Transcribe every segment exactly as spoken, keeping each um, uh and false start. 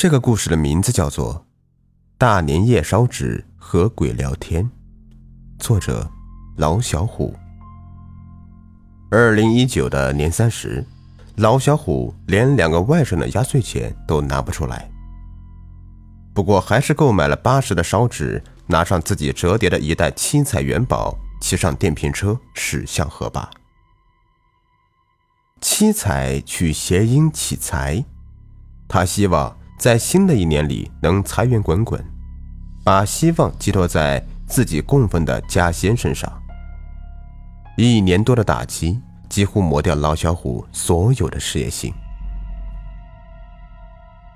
这个故事的名字叫做《大年夜烧纸和鬼聊天》，作者老小虎。二零一九的年三十，老小虎连两个外甥的压岁钱都拿不出来，不过还是购买了八十的烧纸，拿上自己折叠的一袋七彩元宝，骑上电瓶车驶向河坝。七彩取谐音起财，他希望在新的一年里能财源滚滚，把希望寄托在自己供奉的家仙身上。一年多的打击几乎磨掉老小虎所有的事业心。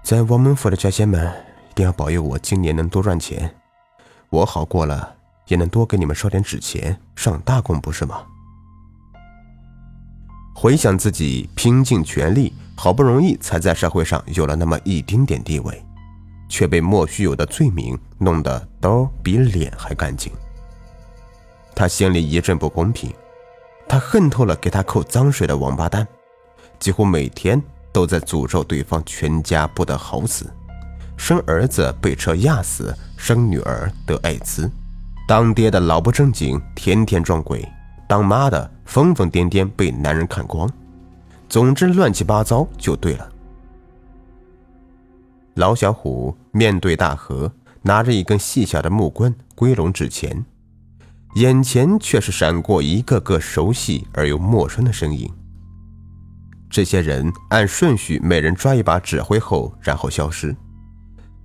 在王门府的家仙们一定要保佑我今年能多赚钱，我好过了也能多给你们烧点纸钱上大供，不是吗？回想自己拼尽全力，好不容易才在社会上有了那么一丁点地位，却被莫须有的罪名弄得刀比脸还干净。他心里一阵不公平，他恨透了给他扣脏水的王八蛋，几乎每天都在诅咒对方全家不得好死，生儿子被车压死，生女儿得艾滋，当爹的老不正经，天天撞鬼，当妈的疯疯癫癫被男人看光，总之乱七八糟就对了。老小虎面对大河，拿着一根细小的木棍归拢纸钱，眼前却是闪过一个个熟悉而又陌生的身影。这些人按顺序每人抓一把纸灰后然后消失，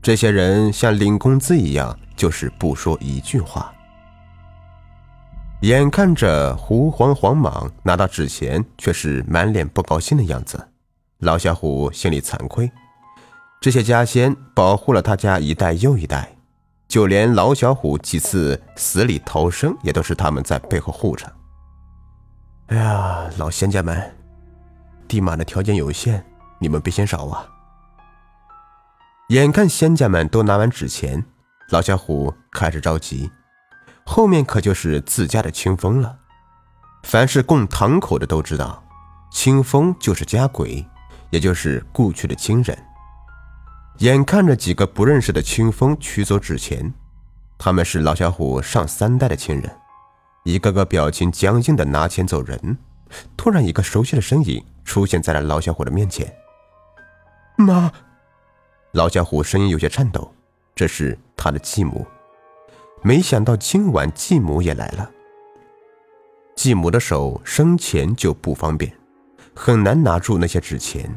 这些人像领工资一样，就是不说一句话。眼看着狐黄黄莽拿到纸钱却是满脸不高兴的样子，老小虎心里惭愧，这些家仙保护了他家一代又一代，就连老小虎几次死里逃生也都是他们在背后护着。哎呀，老仙家们，地马的条件有限，你们别嫌少啊。眼看仙家们都拿完纸钱，老小虎开始着急，后面可就是自家的清风了。凡是供堂口的都知道，清风就是家鬼，也就是故去的亲人。眼看着几个不认识的清风取走纸钱，他们是老小虎上三代的亲人，一个个表情僵硬的拿钱走人。突然一个熟悉的身影出现在了老小虎的面前。妈！老小虎声音有些颤抖，这是他的继母。没想到今晚继母也来了。继母的手生前就不方便，很难拿住那些纸钱，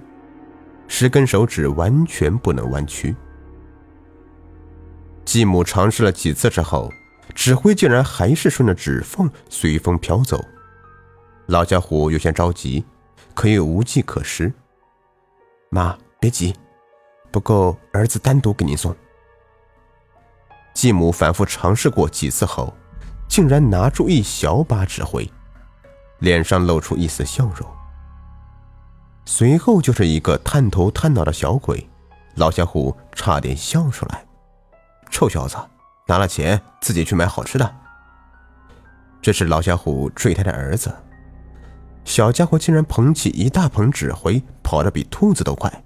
十根手指完全不能弯曲。继母尝试了几次之后，纸灰竟然还是顺着指缝随风飘走。老小虎有些着急，可又无计可施。妈，别急，不够儿子单独给您送。继母反复尝试过几次后，竟然拿出一小把纸灰，脸上露出一丝笑容。随后就是一个探头探脑的小鬼，老小虎差点笑出来。臭小子，拿了钱自己去买好吃的。这是老小虎坠胎的儿子，小家伙竟然捧起一大捧纸灰，跑得比兔子都快。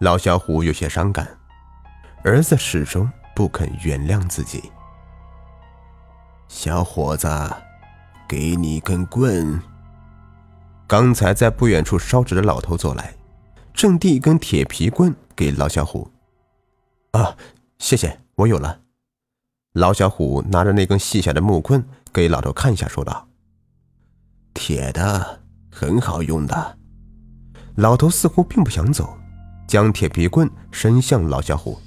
老小虎有些伤感，儿子始终不肯原谅自己。小伙子，给你根棍。刚才在不远处烧纸的老头走来，正递一根铁皮棍给老小虎。啊，谢谢，我有了。老小虎拿着那根细小的木棍给老头看一下，说道：铁的，很好用的。老头似乎并不想走，将铁皮棍伸向老小虎。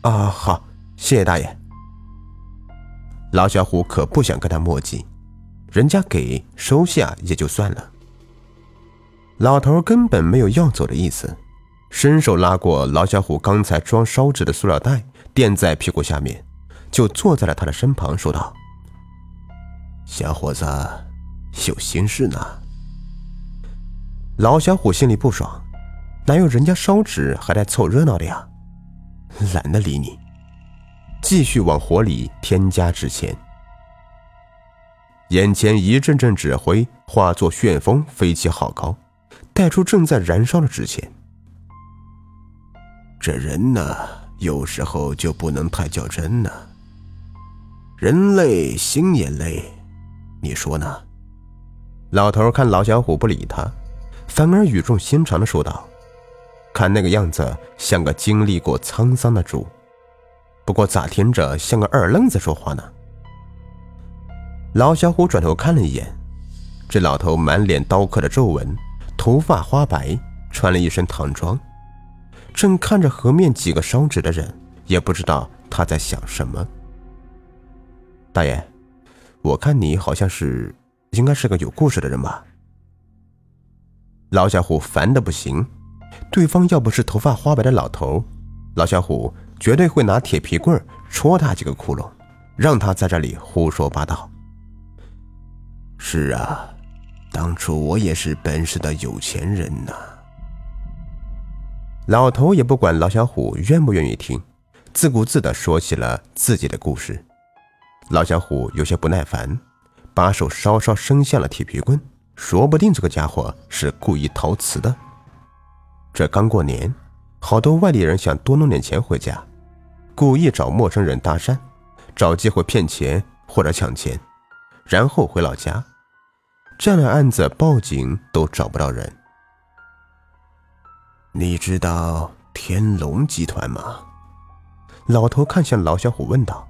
啊，好，谢谢大爷。老小虎可不想跟他磨叽，人家给收下也就算了。老头根本没有要走的意思，伸手拉过老小虎刚才装烧纸的塑料袋，垫在屁股下面，就坐在了他的身旁，说道：小伙子，有心事呢。老小虎心里不爽，哪有人家烧纸还在凑热闹的呀？懒得理你，继续往火里添加纸钱。眼前一阵阵纸灰化作旋风飞起好高，带出正在燃烧的纸钱。这人呢，有时候就不能太较真呢。人累心也累，你说呢？老头看老小虎不理他，反而语重心长地说道，看那个样子像个经历过沧桑的猪，不过咋听着像个二愣子说话呢？老小虎转头看了一眼，这老头满脸刀刻的皱纹，头发花白，穿了一身唐装，正看着河面几个烧纸的人，也不知道他在想什么。大爷，我看你好像是，应该是个有故事的人吧？老小虎烦得不行，对方要不是头发花白的老头，老小虎绝对会拿铁皮棍戳他几个窟窿，让他在这里胡说八道。是啊，当初我也是本市的有钱人呐。老头也不管老小虎愿不愿意听，自顾自地说起了自己的故事。老小虎有些不耐烦，把手稍稍伸向了铁皮棍，说不定这个家伙是故意陶瓷的。这刚过年，好多外地人想多弄点钱回家，故意找陌生人搭讪，找机会骗钱或者抢钱，然后回老家。这样的案子报警都找不到人。你知道天龙集团吗？老头看向老小虎问道。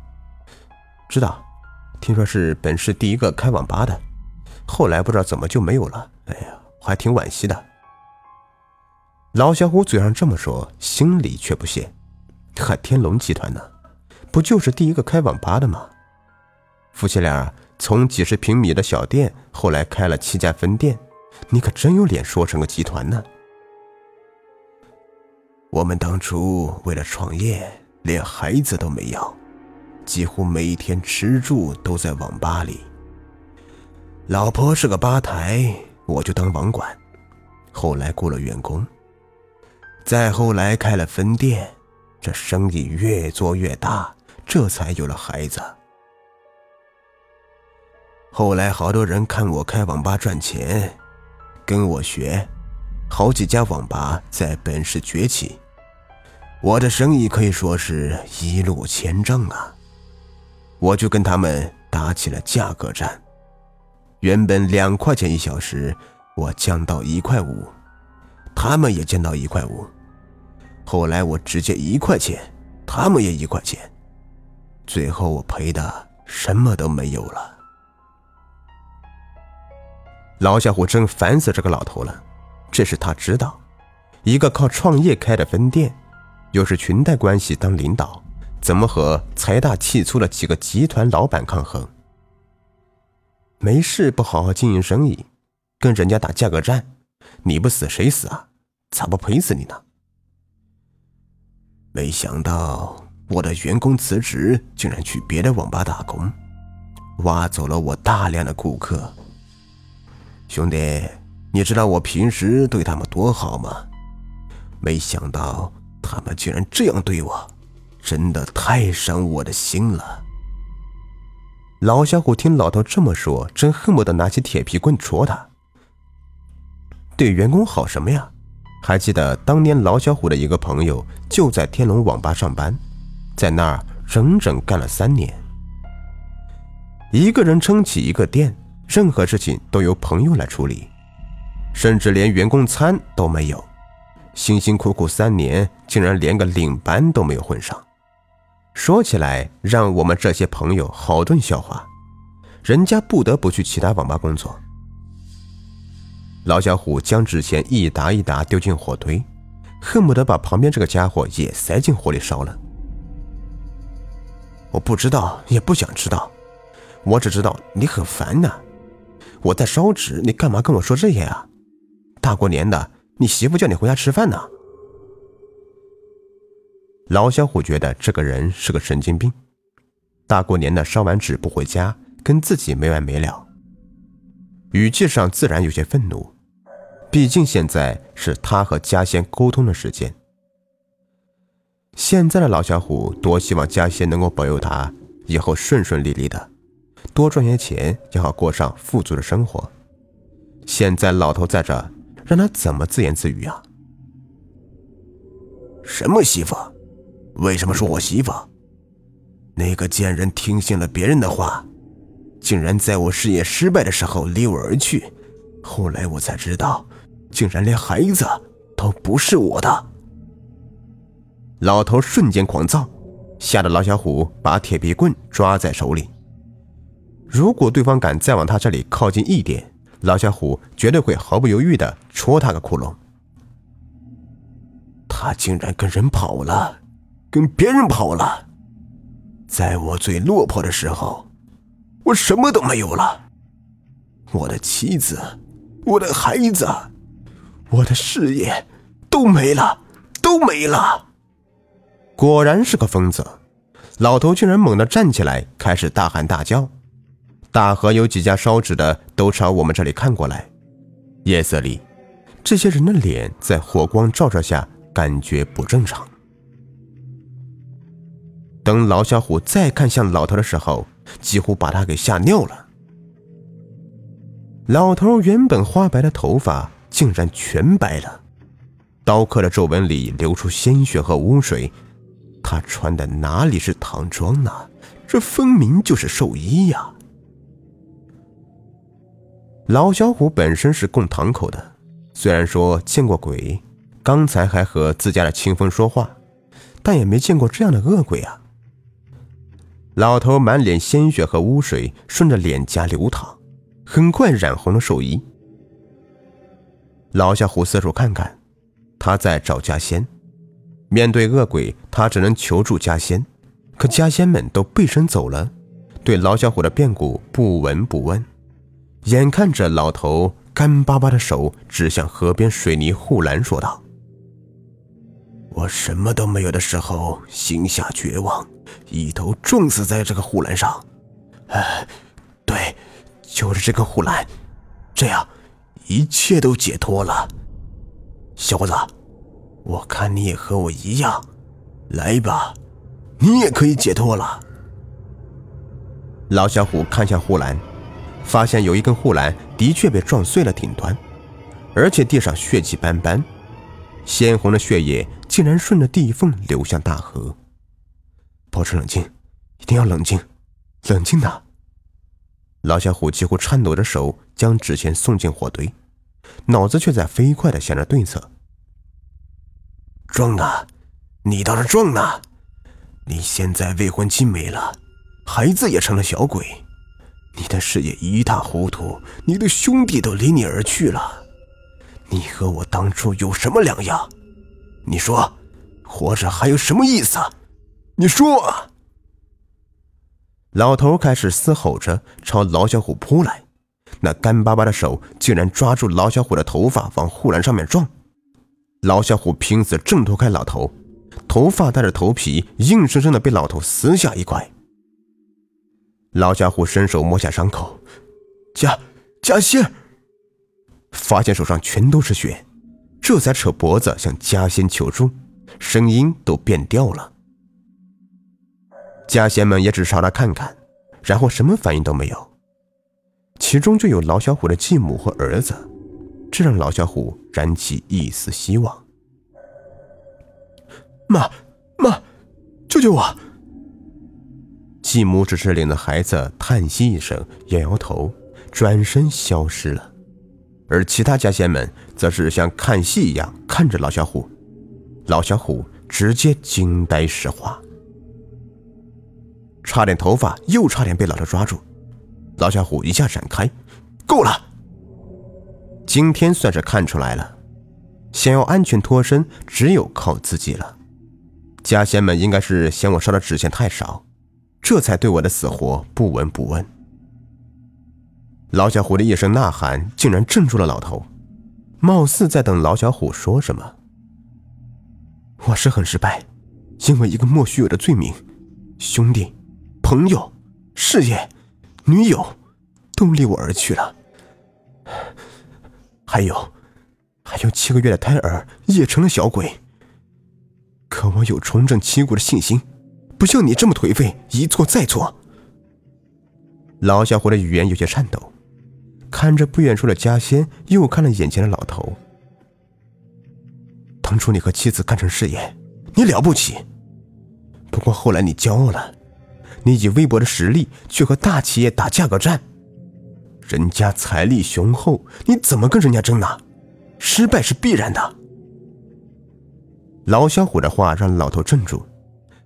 知道，听说是本市第一个开网吧的，后来不知道怎么就没有了，哎呀，我还挺惋惜的。老小虎嘴上这么说，心里却不屑，还天龙集团呢，不就是第一个开网吧的吗？夫妻俩从几十平米的小店，后来开了七家分店，你可真有脸说成个集团呢。我们当初为了创业，连孩子都没要，几乎每一天吃住都在网吧里，老婆是个吧台，我就当网管，后来雇了员工，再后来开了分店，这生意越做越大，这才有了孩子。后来好多人看我开网吧赚钱，跟我学，好几家网吧在本市崛起，我的生意可以说是一落千丈啊。我就跟他们打起了价格战，原本两块钱一小时，我降到一块五，他们也降到一块五，后来我直接一块钱，他们也一块钱，最后我赔的什么都没有了。老小虎真烦死这个老头了，这是他知道，一个靠创业开的分店，又是裙带关系当领导，怎么和财大气粗的几个集团老板抗衡？没事不好好经营生意，跟人家打价格战，你不死谁死啊？咋不赔死你呢？没想到我的员工辞职，竟然去别的网吧打工，挖走了我大量的顾客。兄弟，你知道我平时对他们多好吗？没想到他们竟然这样对我，真的太伤我的心了。老小虎听老头这么说，真恨不得拿起铁皮棍戳他。对员工好什么呀？还记得当年老小虎的一个朋友就在天龙网吧上班，在那儿整整干了三年。一个人撑起一个店，任何事情都由朋友来处理，甚至连员工餐都没有。辛辛苦苦三年，竟然连个领班都没有混上，说起来让我们这些朋友好顿笑话，人家不得不去其他网吧工作。老小虎将纸钱一沓一沓丢进火堆，恨不得把旁边这个家伙也塞进火里烧了。我不知道，也不想知道，我只知道你很烦呐、啊。我在烧纸，你干嘛跟我说这些啊？大过年的，你媳妇叫你回家吃饭呢。老小虎觉得这个人是个神经病，大过年的烧完纸不回家，跟自己没完没了，语气上自然有些愤怒，毕竟现在是他和家仙沟通的时间。现在的老小虎多希望家仙能够保佑他以后顺顺利利的，多赚些钱，也好过上富足的生活。现在老头在这，让他怎么自言自语啊？什么媳妇？为什么说我媳妇？那个贱人听信了别人的话，竟然在我事业失败的时候离我而去。后来我才知道，竟然连孩子都不是我的。老头瞬间狂躁，吓得老小虎把铁皮棍抓在手里。如果对方敢再往他这里靠近一点，老小虎绝对会毫不犹豫地戳他个窟窿。他竟然跟人跑了，跟别人跑了。在我最落魄的时候，我什么都没有了。我的妻子，我的孩子，我的事业都没了，都没了。果然是个疯子，老头竟然猛地站起来，开始大喊大叫。大河有几家烧纸的都朝我们这里看过来。夜色里，这些人的脸在火光照射下感觉不正常。等老小虎再看向老头的时候，几乎把他给吓尿了。老头原本花白的头发竟然全白了，刀刻的皱纹里流出鲜血和污水。他穿的哪里是唐装呢？这分明就是寿衣呀、啊！老小虎本身是供堂口的，虽然说见过鬼，刚才还和自家的清风说话，但也没见过这样的恶鬼啊。老头满脸鲜血和污水顺着脸颊流淌，很快染红了寿衣。老小虎四处看看，他在找家仙。面对恶鬼，他只能求助家仙，可家仙们都背身走了，对老小虎的变故不闻不问。眼看着老头干巴巴的手指向河边水泥护栏，说道：“我什么都没有的时候，心下绝望，一头撞死在这个护栏上。哎，对，就是这个护栏，这样一切都解脱了。小伙子，我看你也和我一样，来吧，你也可以解脱了。”老小虎看向护栏，发现有一根护栏的确被撞碎了顶端，而且地上血迹斑斑，鲜红的血液竟然顺着地缝流向大河。保持冷静，一定要冷静，冷静的。老小虎几乎颤抖着手将纸钱送进火堆，脑子却在飞快地想着对策。撞呢？你倒是撞呢！你现在未婚妻没了，孩子也成了小鬼，你的事业一塌糊涂，你的兄弟都离你而去了，你和我当初有什么两样？你说，活着还有什么意思？你说！老头开始嘶吼着朝老小虎扑来，那干巴巴的手竟然抓住老小虎的头发往护栏上面撞。老小虎拼死挣脱开老头，头发带着头皮硬生生的被老头撕下一块。老小虎伸手摸下伤口，家家仙，发现手上全都是血，这才扯脖子向家仙求助，声音都变调了。家仙们也只朝他看看，然后什么反应都没有。其中就有老小虎的继母和儿子，这让老小虎燃起一丝希望。妈，妈，救救我！继母只是领着孩子叹息一声，摇摇头，转身消失了。而其他家仙们则是像看戏一样看着老小虎，老小虎直接惊呆石化，差点头发又差点被老头抓住。老小虎一下闪开，够了！今天算是看出来了，想要安全脱身，只有靠自己了。家仙们应该是嫌我烧的纸钱太少，这才对我的死活不闻不问。老小虎的一声呐喊竟然震住了老头，貌似在等老小虎说什么。我是很失败，因为一个莫须有的罪名，兄弟、朋友、事业、女友都离我而去了，还有还有七个月的胎儿也成了小鬼。可我有重整旗鼓的信心，不像你这么颓废，一错再错。老小虎的语言有些颤抖，看着不远处的家仙，又看了眼前的老头。当初你和妻子干成事业，你了不起。不过后来你骄傲了，你以微薄的实力去和大企业打价格战，人家财力雄厚，你怎么跟人家争呢？失败是必然的。老小伙的话让老头镇住，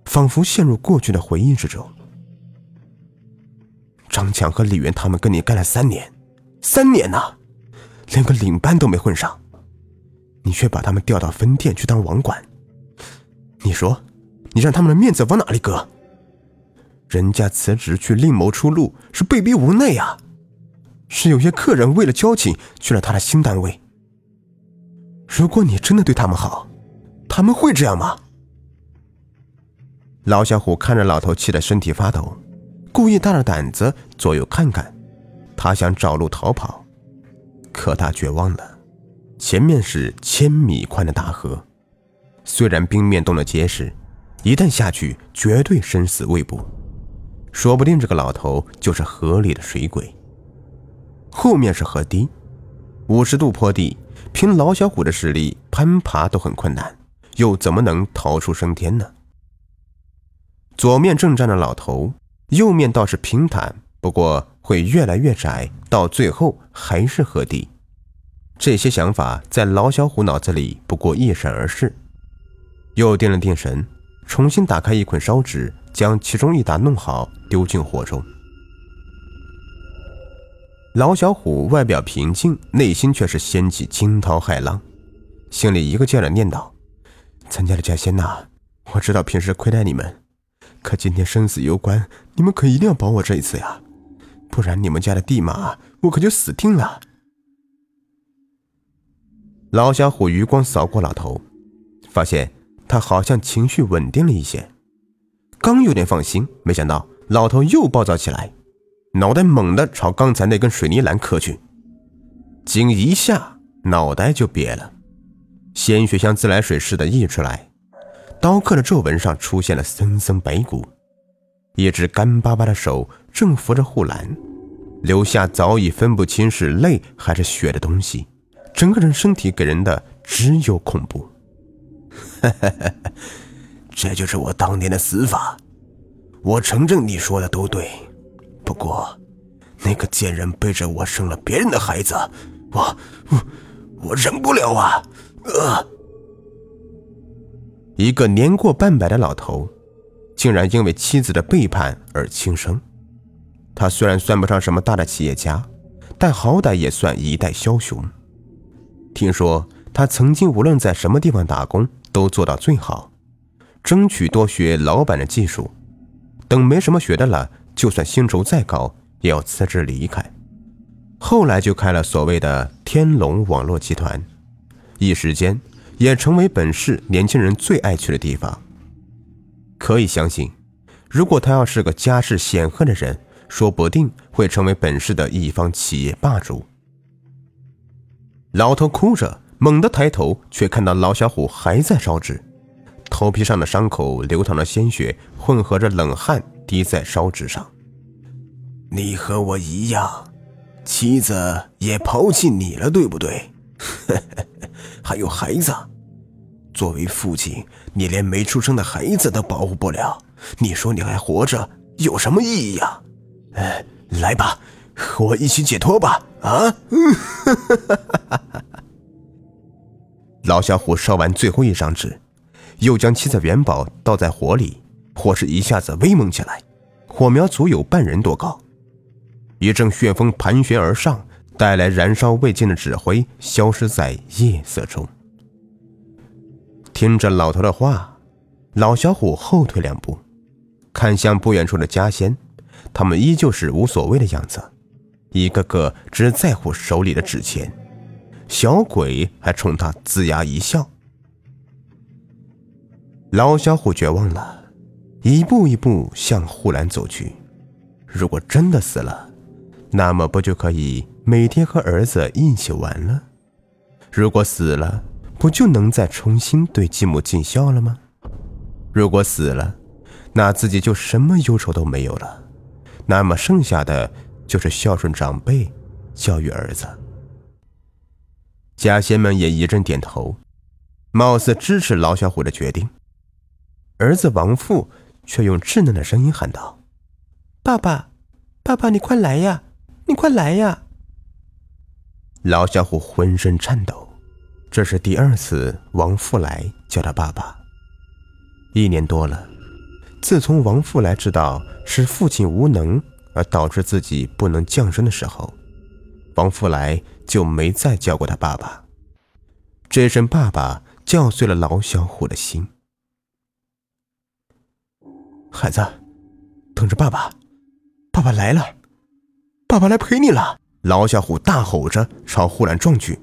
仿佛陷入过去的回忆之中。张强和李元他们跟你干了三年，三年呐、啊，连个领班都没混上，你却把他们调到分店去当网管，你说你让他们的面子往哪里搁？人家辞职去另谋出路是被逼无奈啊，是有些客人为了交情去了他的新单位。如果你真的对他们好，他们会这样吗？老小虎看着老头气得身体发抖，故意大着胆子左右看看，他想找路逃跑，可他绝望了。前面是千米宽的大河，虽然冰面冻得结实，一旦下去绝对生死未卜，说不定这个老头就是河里的水鬼。后面是河堤，五十度坡地，凭老小虎的实力攀爬都很困难，又怎么能逃出升天呢？左面正站着老头，右面倒是平坦，不过会越来越窄，到最后还是河堤。这些想法在老小虎脑子里不过一闪而逝，又定了定神，重新打开一捆烧纸，将其中一打弄好，丢进火中。老小虎外表平静，内心却是掀起惊涛骇浪，心里一个劲儿的念叨：参加了家仙呐，我知道平时亏待你们，可今天生死攸关，你们可一定要保我这一次呀，不然你们家的地马我可就死定了。老小虎余光扫过老头，发现他好像情绪稳定了一些，刚有点放心，没想到老头又暴躁起来，脑袋猛地朝刚才那根水泥栏磕去，仅一下脑袋就瘪了，鲜血像自来水似的溢出来，刀刻的皱纹上出现了森森白骨，一只干巴巴的手正扶着护栏，留下早已分不清是泪还是血的东西，整个人身体给人的只有恐怖。这就是我当年的死法，我承认你说的都对，不过那个贱人背着我生了别人的孩子，我我我忍不了啊、呃、一个年过半百的老头竟然因为妻子的背叛而轻生，他虽然算不上什么大的企业家，但好歹也算一代枭雄，听说他曾经无论在什么地方打工都做到最好，争取多学老板的技术，等没什么学的了，就算薪酬再高也要辞职离开。后来就开了所谓的天龙网络集团，一时间也成为本市年轻人最爱去的地方。可以相信，如果他要是个家世显赫的人，说不定会成为本市的一方企业霸主。老头哭着猛地抬头，却看到老小虎还在烧纸，头皮上的伤口流淌着鲜血，混合着冷汗滴在烧纸上。你和我一样，妻子也抛弃你了，对不对？还有孩子，作为父亲，你连没出生的孩子都保护不了，你说你还活着有什么意义啊？哎，来吧，和我一起解脱吧！啊！老小虎烧完最后一张纸，又将妻子元宝倒在火里，火势一下子威猛起来，火苗足有半人多高，一阵旋风盘旋而上，带来燃烧未尽的纸灰，消失在夜色中。听着老头的话，老小虎后退两步，看向不远处的家仙，他们依旧是无所谓的样子，一个个只在乎手里的纸钱，小鬼还冲他龇牙一笑。老小虎绝望了，一步一步向护栏走去，如果真的死了，那么不就可以每天和儿子一起玩了？如果死了，不就能再重新对继母尽孝了吗？如果死了，那自己就什么忧愁都没有了，那么剩下的就是孝顺长辈，教育儿子。家仙们也一阵点头，貌似支持老小虎的决定，儿子王父却用稚嫩的声音喊道：“爸爸，爸爸，你快来呀，你快来呀！”老小伙浑身颤抖，这是第二次王富来叫他爸爸。一年多了，自从王富来知道是父亲无能而导致自己不能降生的时候，王富来就没再叫过他爸爸。这声爸爸叫碎了老小伙的心。孩子，等着爸爸，爸爸来了，爸爸来陪你了。老小伙大吼着朝护栏撞去，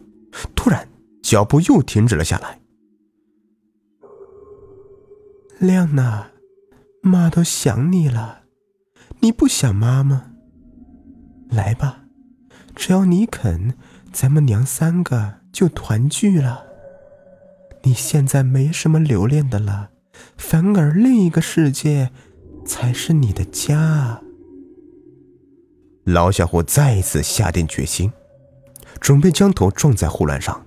突然脚步又停止了下来。亮啊，妈都想你了，你不想妈吗？来吧，只要你肯，咱们娘三个就团聚了。你现在没什么留恋的了，反而另一个世界才是你的家。老小伙再一次下定决心，准备将头撞在护栏上，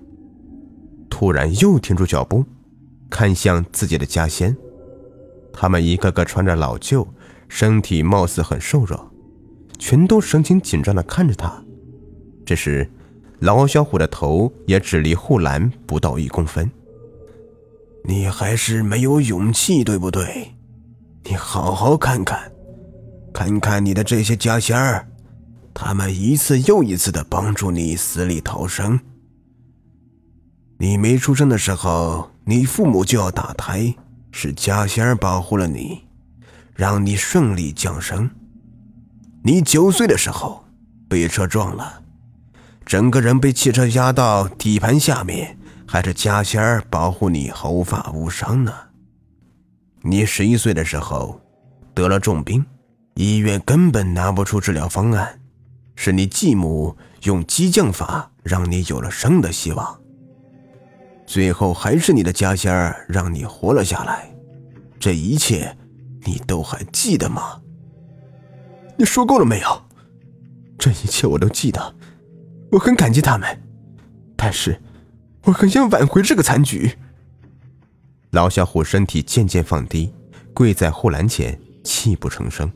突然又停住脚步，看向自己的家先。他们一个个穿着老旧，身体貌似很瘦弱，全都神情紧张地看着他。这时老小伙的头也只离护栏不到一公分。你还是没有勇气，对不对？你好好看看，看看你的这些家仙儿，他们一次又一次地帮助你死里逃生。你没出生的时候，你父母就要打胎，是家仙儿保护了你，让你顺利降生。你九岁的时候被车撞了，整个人被汽车压到底盘下面，还是家仙儿保护你毫发无伤呢。你十一岁的时候得了重病，医院根本拿不出治疗方案，是你继母用激将法让你有了生的希望。最后还是你的家仙儿让你活了下来，这一切你都还记得吗？你说够了没有？这一切我都记得，我很感激他们，但是我很想挽回这个残局。老小伙身体渐渐放低，跪在护栏前泣不成声。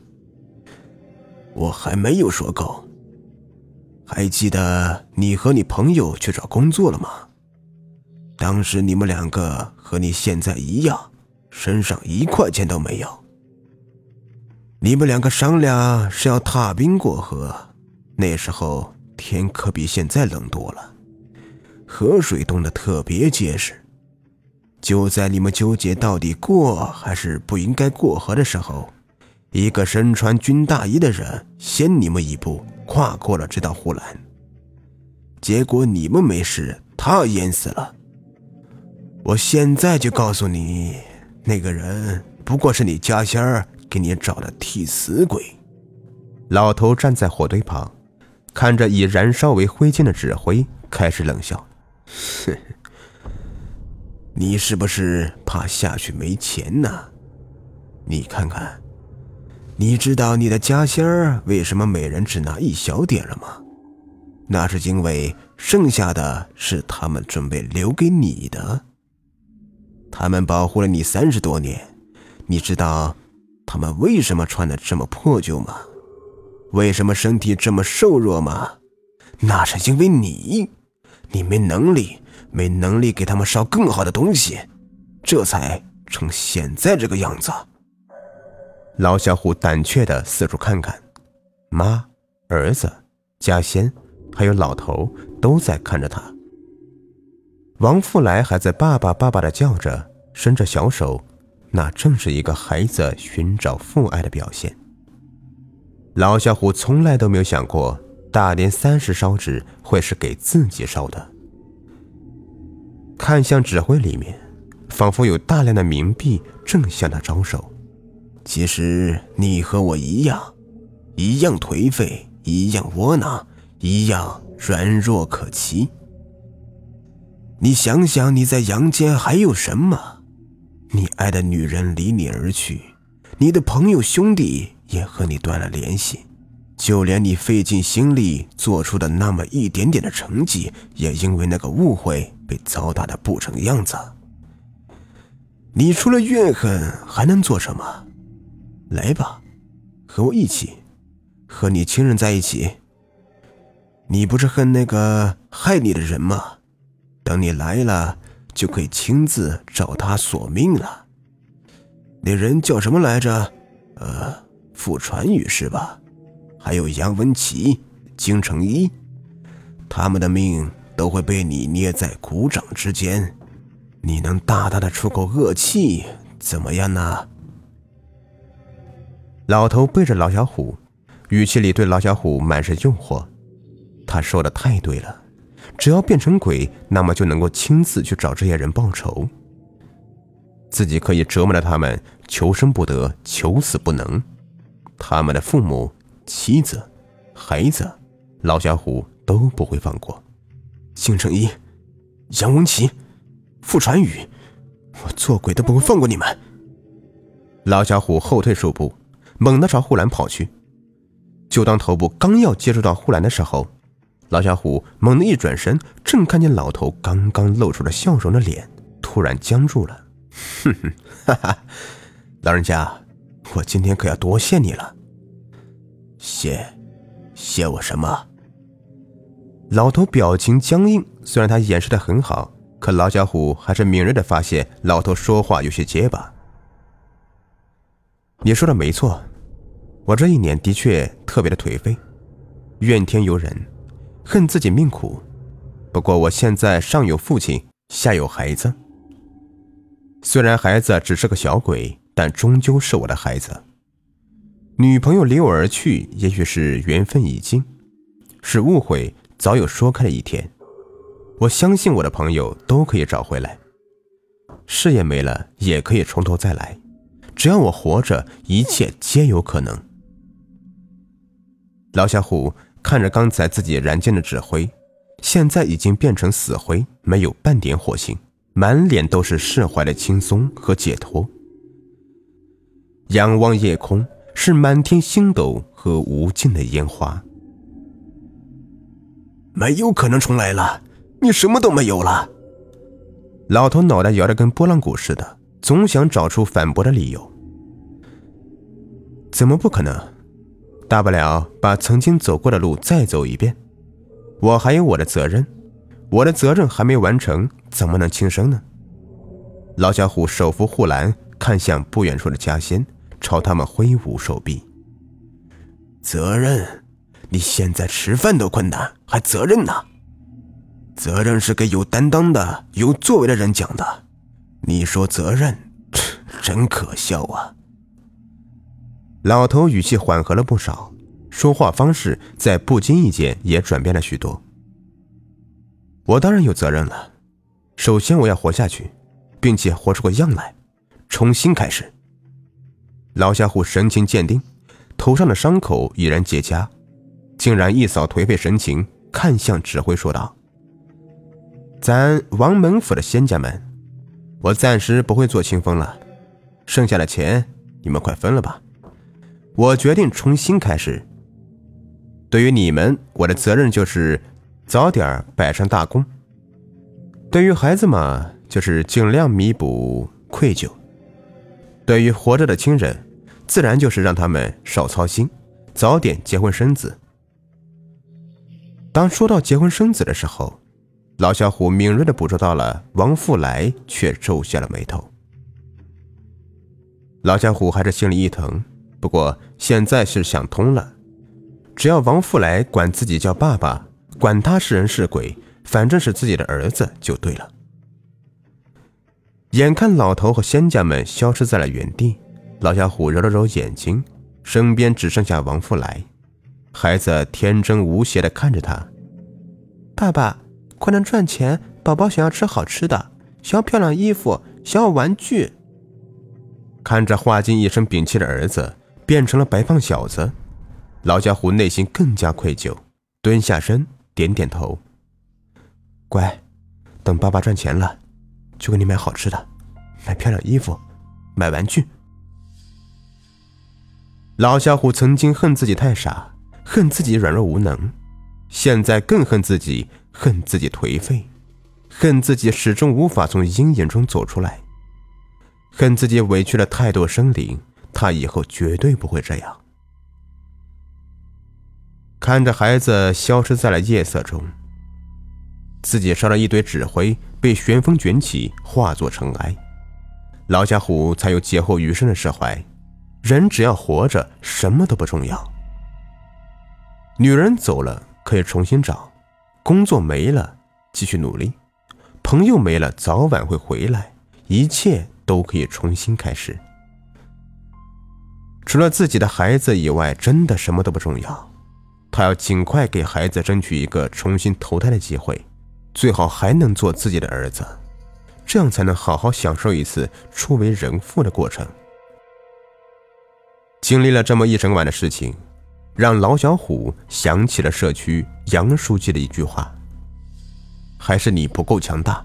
我还没有说够，还记得你和你朋友去找工作了吗？当时你们两个和你现在一样，身上一块钱都没有。你们两个商量是要踏冰过河，那时候天可比现在冷多了，河水冻得特别结实。就在你们纠结到底过还是不应该过河的时候，一个身穿军大衣的人先你们一步跨过了这道护栏，结果你们没事，他淹死了。我现在就告诉你，那个人不过是你家仙儿给你找的替死鬼。老头站在火堆旁，看着以燃烧为灰烬的纸灰，开始冷笑。哼，你是不是怕下去没钱呢？你看看，你知道你的家仙儿为什么每人只拿一小点了吗？那是因为剩下的是他们准备留给你的。他们保护了你三十多年，你知道他们为什么穿得这么破旧吗？为什么身体这么瘦弱吗？那是因为你，你没能力，没能力给他们烧更好的东西，这才成现在这个样子。老小伙胆怯地四处看看，妈、儿子、家仙还有老头都在看着他。王富来还在爸爸爸爸地叫着，伸着小手，那正是一个孩子寻找父爱的表现。老小伙从来都没有想过大年三十烧纸会是给自己烧的。看向纸灰里面，仿佛有大量的冥币正向他招手。其实你和我一样，一样颓废，一样窝囊，一样软弱可欺。你想想你在阳间还有什么？你爱的女人离你而去，你的朋友兄弟也和你断了联系，就连你费尽心力做出的那么一点点的成绩，也因为那个误会被糟蹋得不成样子。你除了怨恨还能做什么？来吧，和我一起，和你亲人在一起。你不是恨那个害你的人吗？等你来了，就可以亲自找他索命了。那人叫什么来着？呃，傅传宇是吧？还有杨文琪、金成一，他们的命都会被你捏在鼓掌之间。你能大大的出口恶气，怎么样呢？老头背着老小虎，语气里对老小虎满是诱惑。他说的太对了，只要变成鬼，那么就能够亲自去找这些人报仇。自己可以折磨着他们，求生不得，求死不能。他们的父母、妻子、孩子，老小虎都不会放过。金成一、杨文琪、傅传宇，我做鬼都不会放过你们！老小虎后退数步，猛地朝护栏跑去。就当头部刚要接触到护栏的时候，老小虎猛地一转身，正看见老头刚刚露出了笑容的脸，突然僵住了。哼哼，哈哈，老人家，我今天可要多谢你了。谢，谢我什么？老头表情僵硬，虽然他掩饰得很好，可老小虎还是敏锐地发现老头说话有些结巴。你说的没错，我这一年的确特别的颓废，怨天尤人，恨自己命苦。不过我现在上有父亲，下有孩子。虽然孩子只是个小鬼，但终究是我的孩子。女朋友离我而去，也许是缘分已尽，是误会早有说开的一天。我相信我的朋友都可以找回来，事业没了也可以从头再来，只要我活着，一切皆有可能。老小虎看着刚才自己燃尽的纸灰，现在已经变成死灰，没有半点火星，满脸都是释怀的轻松和解脱。仰望夜空，是满天星斗和无尽的烟花。没有可能重来了，你什么都没有了。老头脑袋摇得跟拨浪鼓似的，总想找出反驳的理由。怎么不可能？大不了把曾经走过的路再走一遍。我还有我的责任，我的责任还没完成，怎么能轻生呢？老小虎手扶护栏，看向不远处的家仙，朝他们挥舞手臂。责任？你现在吃饭都困难，还责任呢？责任是给有担当的、有作为的人讲的。你说责任，真可笑啊！老头语气缓和了不少，说话方式在不经意间也转变了许多。我当然有责任了，首先我要活下去，并且活出个样来，重新开始。老小虎神情坚定，头上的伤口已然结痂，竟然一扫颓废神情，看向指挥说道：咱王门府的仙家们，我暂时不会做清风了，剩下的钱你们快分了吧，我决定重新开始。对于你们，我的责任就是早点摆上大功。对于孩子嘛，就是尽量弥补愧疚。对于活着的亲人，自然就是让他们少操心，早点结婚生子。当说到结婚生子的时候，老小虎敏锐地捕捉到了王富来，却皱下了眉头。老小虎还是心里一疼，不过现在是想通了，只要王富来管自己叫爸爸，管他是人是鬼，反正是自己的儿子就对了。眼看老头和仙家们消失在了原地，老小虎揉了揉眼睛，身边只剩下王富来。孩子天真无邪地看着他：爸爸，快点赚钱，宝宝想要吃好吃的，想要漂亮衣服，想要玩具。看着化进一身摒气的儿子变成了白胖小子，老小虎内心更加愧疚，蹲下身点点头：乖，等爸爸赚钱了，就给你买好吃的，买漂亮衣服，买玩具。老小虎曾经恨自己太傻，恨自己软弱无能，现在更恨自己，恨自己颓废，恨自己始终无法从阴影中走出来，恨自己委屈了太多生灵，他以后绝对不会这样。看着孩子消失在了夜色中，自己烧了一堆纸灰被旋风卷起化作尘埃，老家伙才有劫后余生的释怀。人只要活着，什么都不重要。女人走了可以重新找，工作没了继续努力，朋友没了早晚会回来，一切都可以重新开始。除了自己的孩子以外，真的什么都不重要。她要尽快给孩子争取一个重新投胎的机会，最好还能做自己的儿子，这样才能好好享受一次初为人父的过程。经历了这么一整晚的事情，让老小虎想起了社区杨书记的一句话：还是你不够强大，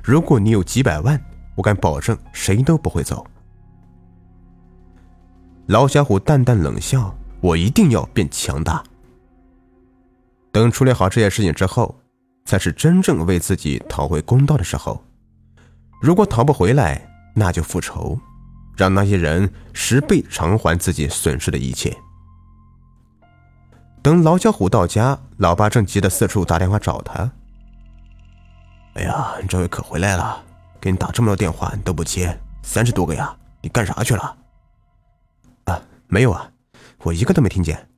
如果你有几百万，我敢保证谁都不会走。老小虎淡淡冷笑，我一定要变强大。等处理好这件事情之后，才是真正为自己讨回公道的时候。如果讨不回来，那就复仇，让那些人十倍偿还自己损失的一切。等老小虎到家，老爸正急得四处打电话找他。哎呀，你这回可回来了，给你打这么多电话你都不接，三十多个呀，你干啥去了？啊，没有啊，我一个都没听见。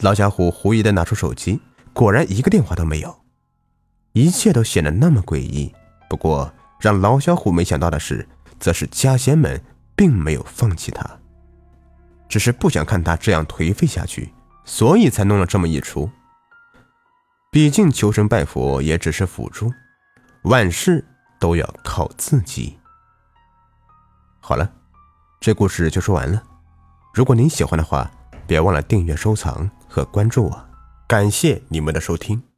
老家伙狐疑地拿出手机，果然一个电话都没有，一切都显得那么诡异。不过让老小虎没想到的是，则是家仙们并没有放弃他，只是不想看他这样颓废下去，所以才弄了这么一出。毕竟求神拜佛也只是辅助，万事都要靠自己。好了，这故事就说完了。如果您喜欢的话，别忘了订阅、收藏和关注我，感谢你们的收听。